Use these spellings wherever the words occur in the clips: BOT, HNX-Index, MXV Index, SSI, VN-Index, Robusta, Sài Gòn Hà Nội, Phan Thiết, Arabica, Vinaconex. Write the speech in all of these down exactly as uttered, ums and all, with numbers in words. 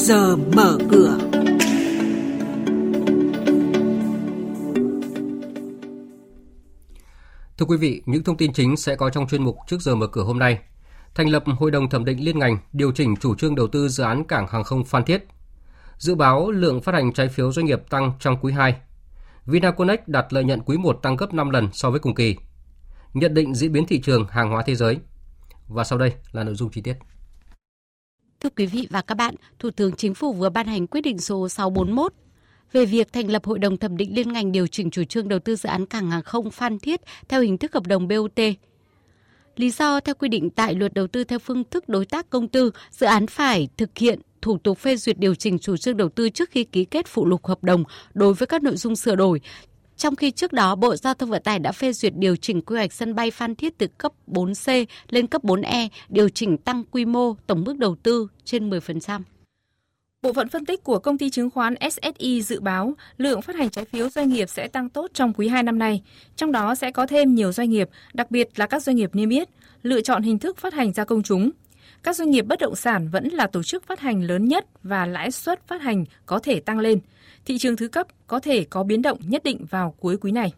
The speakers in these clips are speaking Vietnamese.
Giờ mở cửa. Thưa quý vị, những thông tin chính sẽ có trong chuyên mục Trước giờ mở cửa hôm nay. Thành lập Hội đồng thẩm định liên ngành điều chỉnh chủ trương đầu tư dự án cảng hàng không Phan Thiết. Dự báo lượng phát hành trái phiếu doanh nghiệp tăng trong quý hai. Vinaconex đạt lợi nhuận quý một tăng gấp năm lần so với cùng kỳ. Nhận định diễn biến thị trường hàng hóa thế giới. Và sau đây là nội dung chi tiết. Thưa quý vị và các bạn, Thủ tướng Chính phủ vừa ban hành quyết định số sáu bốn mốt về việc thành lập Hội đồng thẩm định liên ngành điều chỉnh chủ trương đầu tư dự án cảng hàng không Phan Thiết theo hình thức hợp đồng bê o tê. Lý do theo quy định tại Luật đầu tư theo phương thức đối tác công tư, dự án phải thực hiện thủ tục phê duyệt điều chỉnh chủ trương đầu tư trước khi ký kết phụ lục hợp đồng đối với các nội dung sửa đổi. Trong khi trước đó, Bộ Giao thông Vận tải đã phê duyệt điều chỉnh quy hoạch sân bay Phan Thiết từ cấp bốn C lên cấp bốn E, điều chỉnh tăng quy mô tổng mức đầu tư trên mười phần trăm. Bộ phận phân tích của công ty chứng khoán ét ét i dự báo lượng phát hành trái phiếu doanh nghiệp sẽ tăng tốt trong quý hai năm nay. Trong đó sẽ có thêm nhiều doanh nghiệp, đặc biệt là các doanh nghiệp niêm yết, lựa chọn hình thức phát hành ra công chúng. Các doanh nghiệp bất động sản vẫn là tổ chức phát hành lớn nhất và lãi suất phát hành có thể tăng lên. Thị trường thứ cấp có thể có biến động nhất định vào cuối quý này.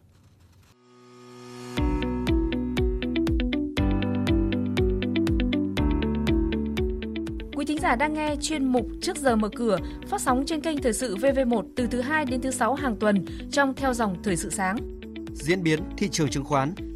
Quý thính giả đang nghe chuyên mục Trước giờ mở cửa phát sóng trên kênh Thời sự vê vê một từ thứ hai đến thứ sáu hàng tuần trong theo dòng Thời sự sáng. Diễn biến thị trường chứng khoán,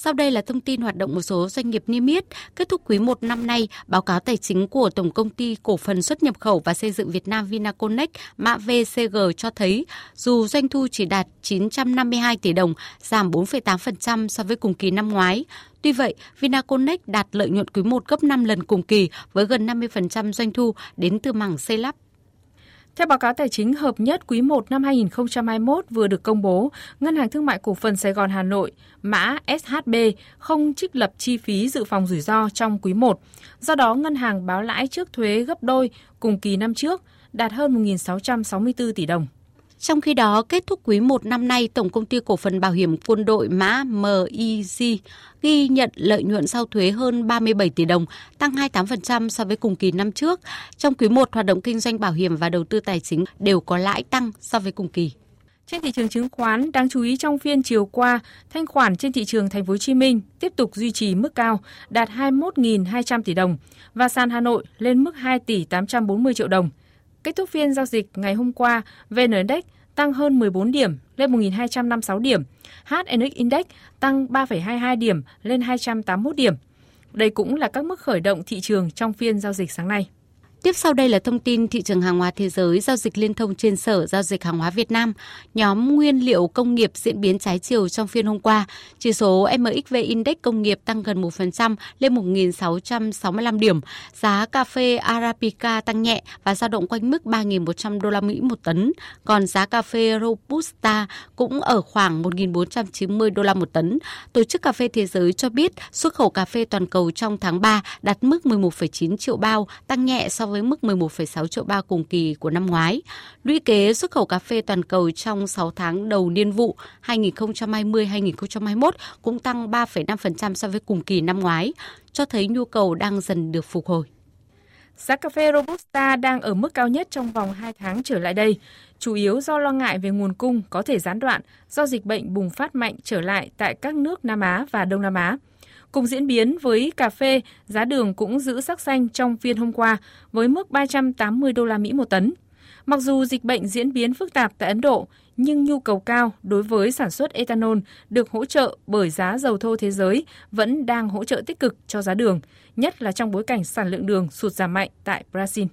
Sau đây là thông tin hoạt động một số doanh nghiệp niêm yết. Kết thúc quý một năm nay, báo cáo tài chính của Tổng công ty Cổ phần Xuất nhập khẩu và Xây dựng Việt Nam Vinaconex, mã vê xê giê cho thấy, dù doanh thu chỉ đạt chín trăm năm mươi hai tỷ đồng, giảm bốn phẩy tám phần trăm so với cùng kỳ năm ngoái. Tuy vậy, Vinaconex đạt lợi nhuận quý một gấp năm lần cùng kỳ với gần năm mươi phần trăm doanh thu đến từ mảng xây lắp. Theo báo cáo tài chính hợp nhất quý một năm hai không hai mốt vừa được công bố, Ngân hàng Thương mại Cổ phần Sài Gòn Hà Nội, mã ét hát bê, không trích lập chi phí dự phòng rủi ro trong quý I. Do đó, ngân hàng báo lãi trước thuế gấp đôi cùng kỳ năm trước, đạt hơn một nghìn sáu trăm sáu mươi tư tỷ đồng. Trong khi đó, kết thúc quý I năm nay, Tổng công ty Cổ phần Bảo hiểm Quân đội, mã em i giê, ghi nhận lợi nhuận sau thuế hơn ba mươi bảy tỷ đồng, tăng hai mươi tám phần trăm so với cùng kỳ năm trước. Trong quý I, hoạt động kinh doanh bảo hiểm và đầu tư tài chính đều có lãi tăng so với cùng kỳ. Trên thị trường chứng khoán, đáng chú ý trong phiên chiều qua, thanh khoản trên thị trường Thành phố Hồ Chí Minh tiếp tục duy trì mức cao, đạt hai mươi mốt nghìn hai trăm tỷ đồng và sàn Hà Nội lên mức hai tỷ tám trăm bốn mươi triệu đồng. Kết thúc phiên giao dịch ngày hôm qua, vê en-Index tăng hơn mười bốn điểm lên một nghìn hai trăm năm mươi sáu điểm, hát en ích-Index tăng ba phẩy hai mươi hai điểm lên hai trăm tám mươi mốt điểm. Đây cũng là các mức khởi động thị trường trong phiên giao dịch sáng nay. Tiếp sau đây là thông tin thị trường hàng hóa thế giới, giao dịch liên thông trên Sở Giao dịch Hàng hóa Việt Nam. Nhóm nguyên liệu công nghiệp diễn biến trái chiều trong phiên hôm qua. Chỉ số em ích vê Index công nghiệp tăng gần một phần trăm lên một nghìn sáu trăm sáu mươi lăm điểm. Giá cà phê Arabica tăng nhẹ và dao động quanh mức ba nghìn một trăm đô la Mỹ một tấn. Còn giá cà phê Robusta cũng ở khoảng một nghìn bốn trăm chín mươi đô la một tấn. Tổ chức Cà phê Thế giới cho biết xuất khẩu cà phê toàn cầu trong tháng ba đạt mức mười một phẩy chín triệu bao, tăng nhẹ so với mức mười một phẩy sáu triệu bao cùng kỳ của năm ngoái. Lũy kế xuất khẩu cà phê toàn cầu trong sáu tháng đầu niên vụ hai nghìn không trăm hai mươi đến hai nghìn không trăm hai mươi mốt cũng tăng ba phẩy năm phần trăm so với cùng kỳ năm ngoái, cho thấy nhu cầu đang dần được phục hồi. Giá cà phê Robusta đang ở mức cao nhất trong vòng hai tháng trở lại đây, chủ yếu do lo ngại về nguồn cung có thể gián đoạn do dịch bệnh bùng phát mạnh trở lại tại các nước Nam Á và Đông Nam Á. Cùng diễn biến với cà phê, giá đường cũng giữ sắc xanh trong phiên hôm qua với mức ba trăm tám mươi đô la Mỹ một tấn. Mặc dù dịch bệnh diễn biến phức tạp tại Ấn Độ, nhưng nhu cầu cao đối với sản xuất ethanol được hỗ trợ bởi giá dầu thô thế giới vẫn đang hỗ trợ tích cực cho giá đường, nhất là trong bối cảnh sản lượng đường sụt giảm mạnh tại Brazil.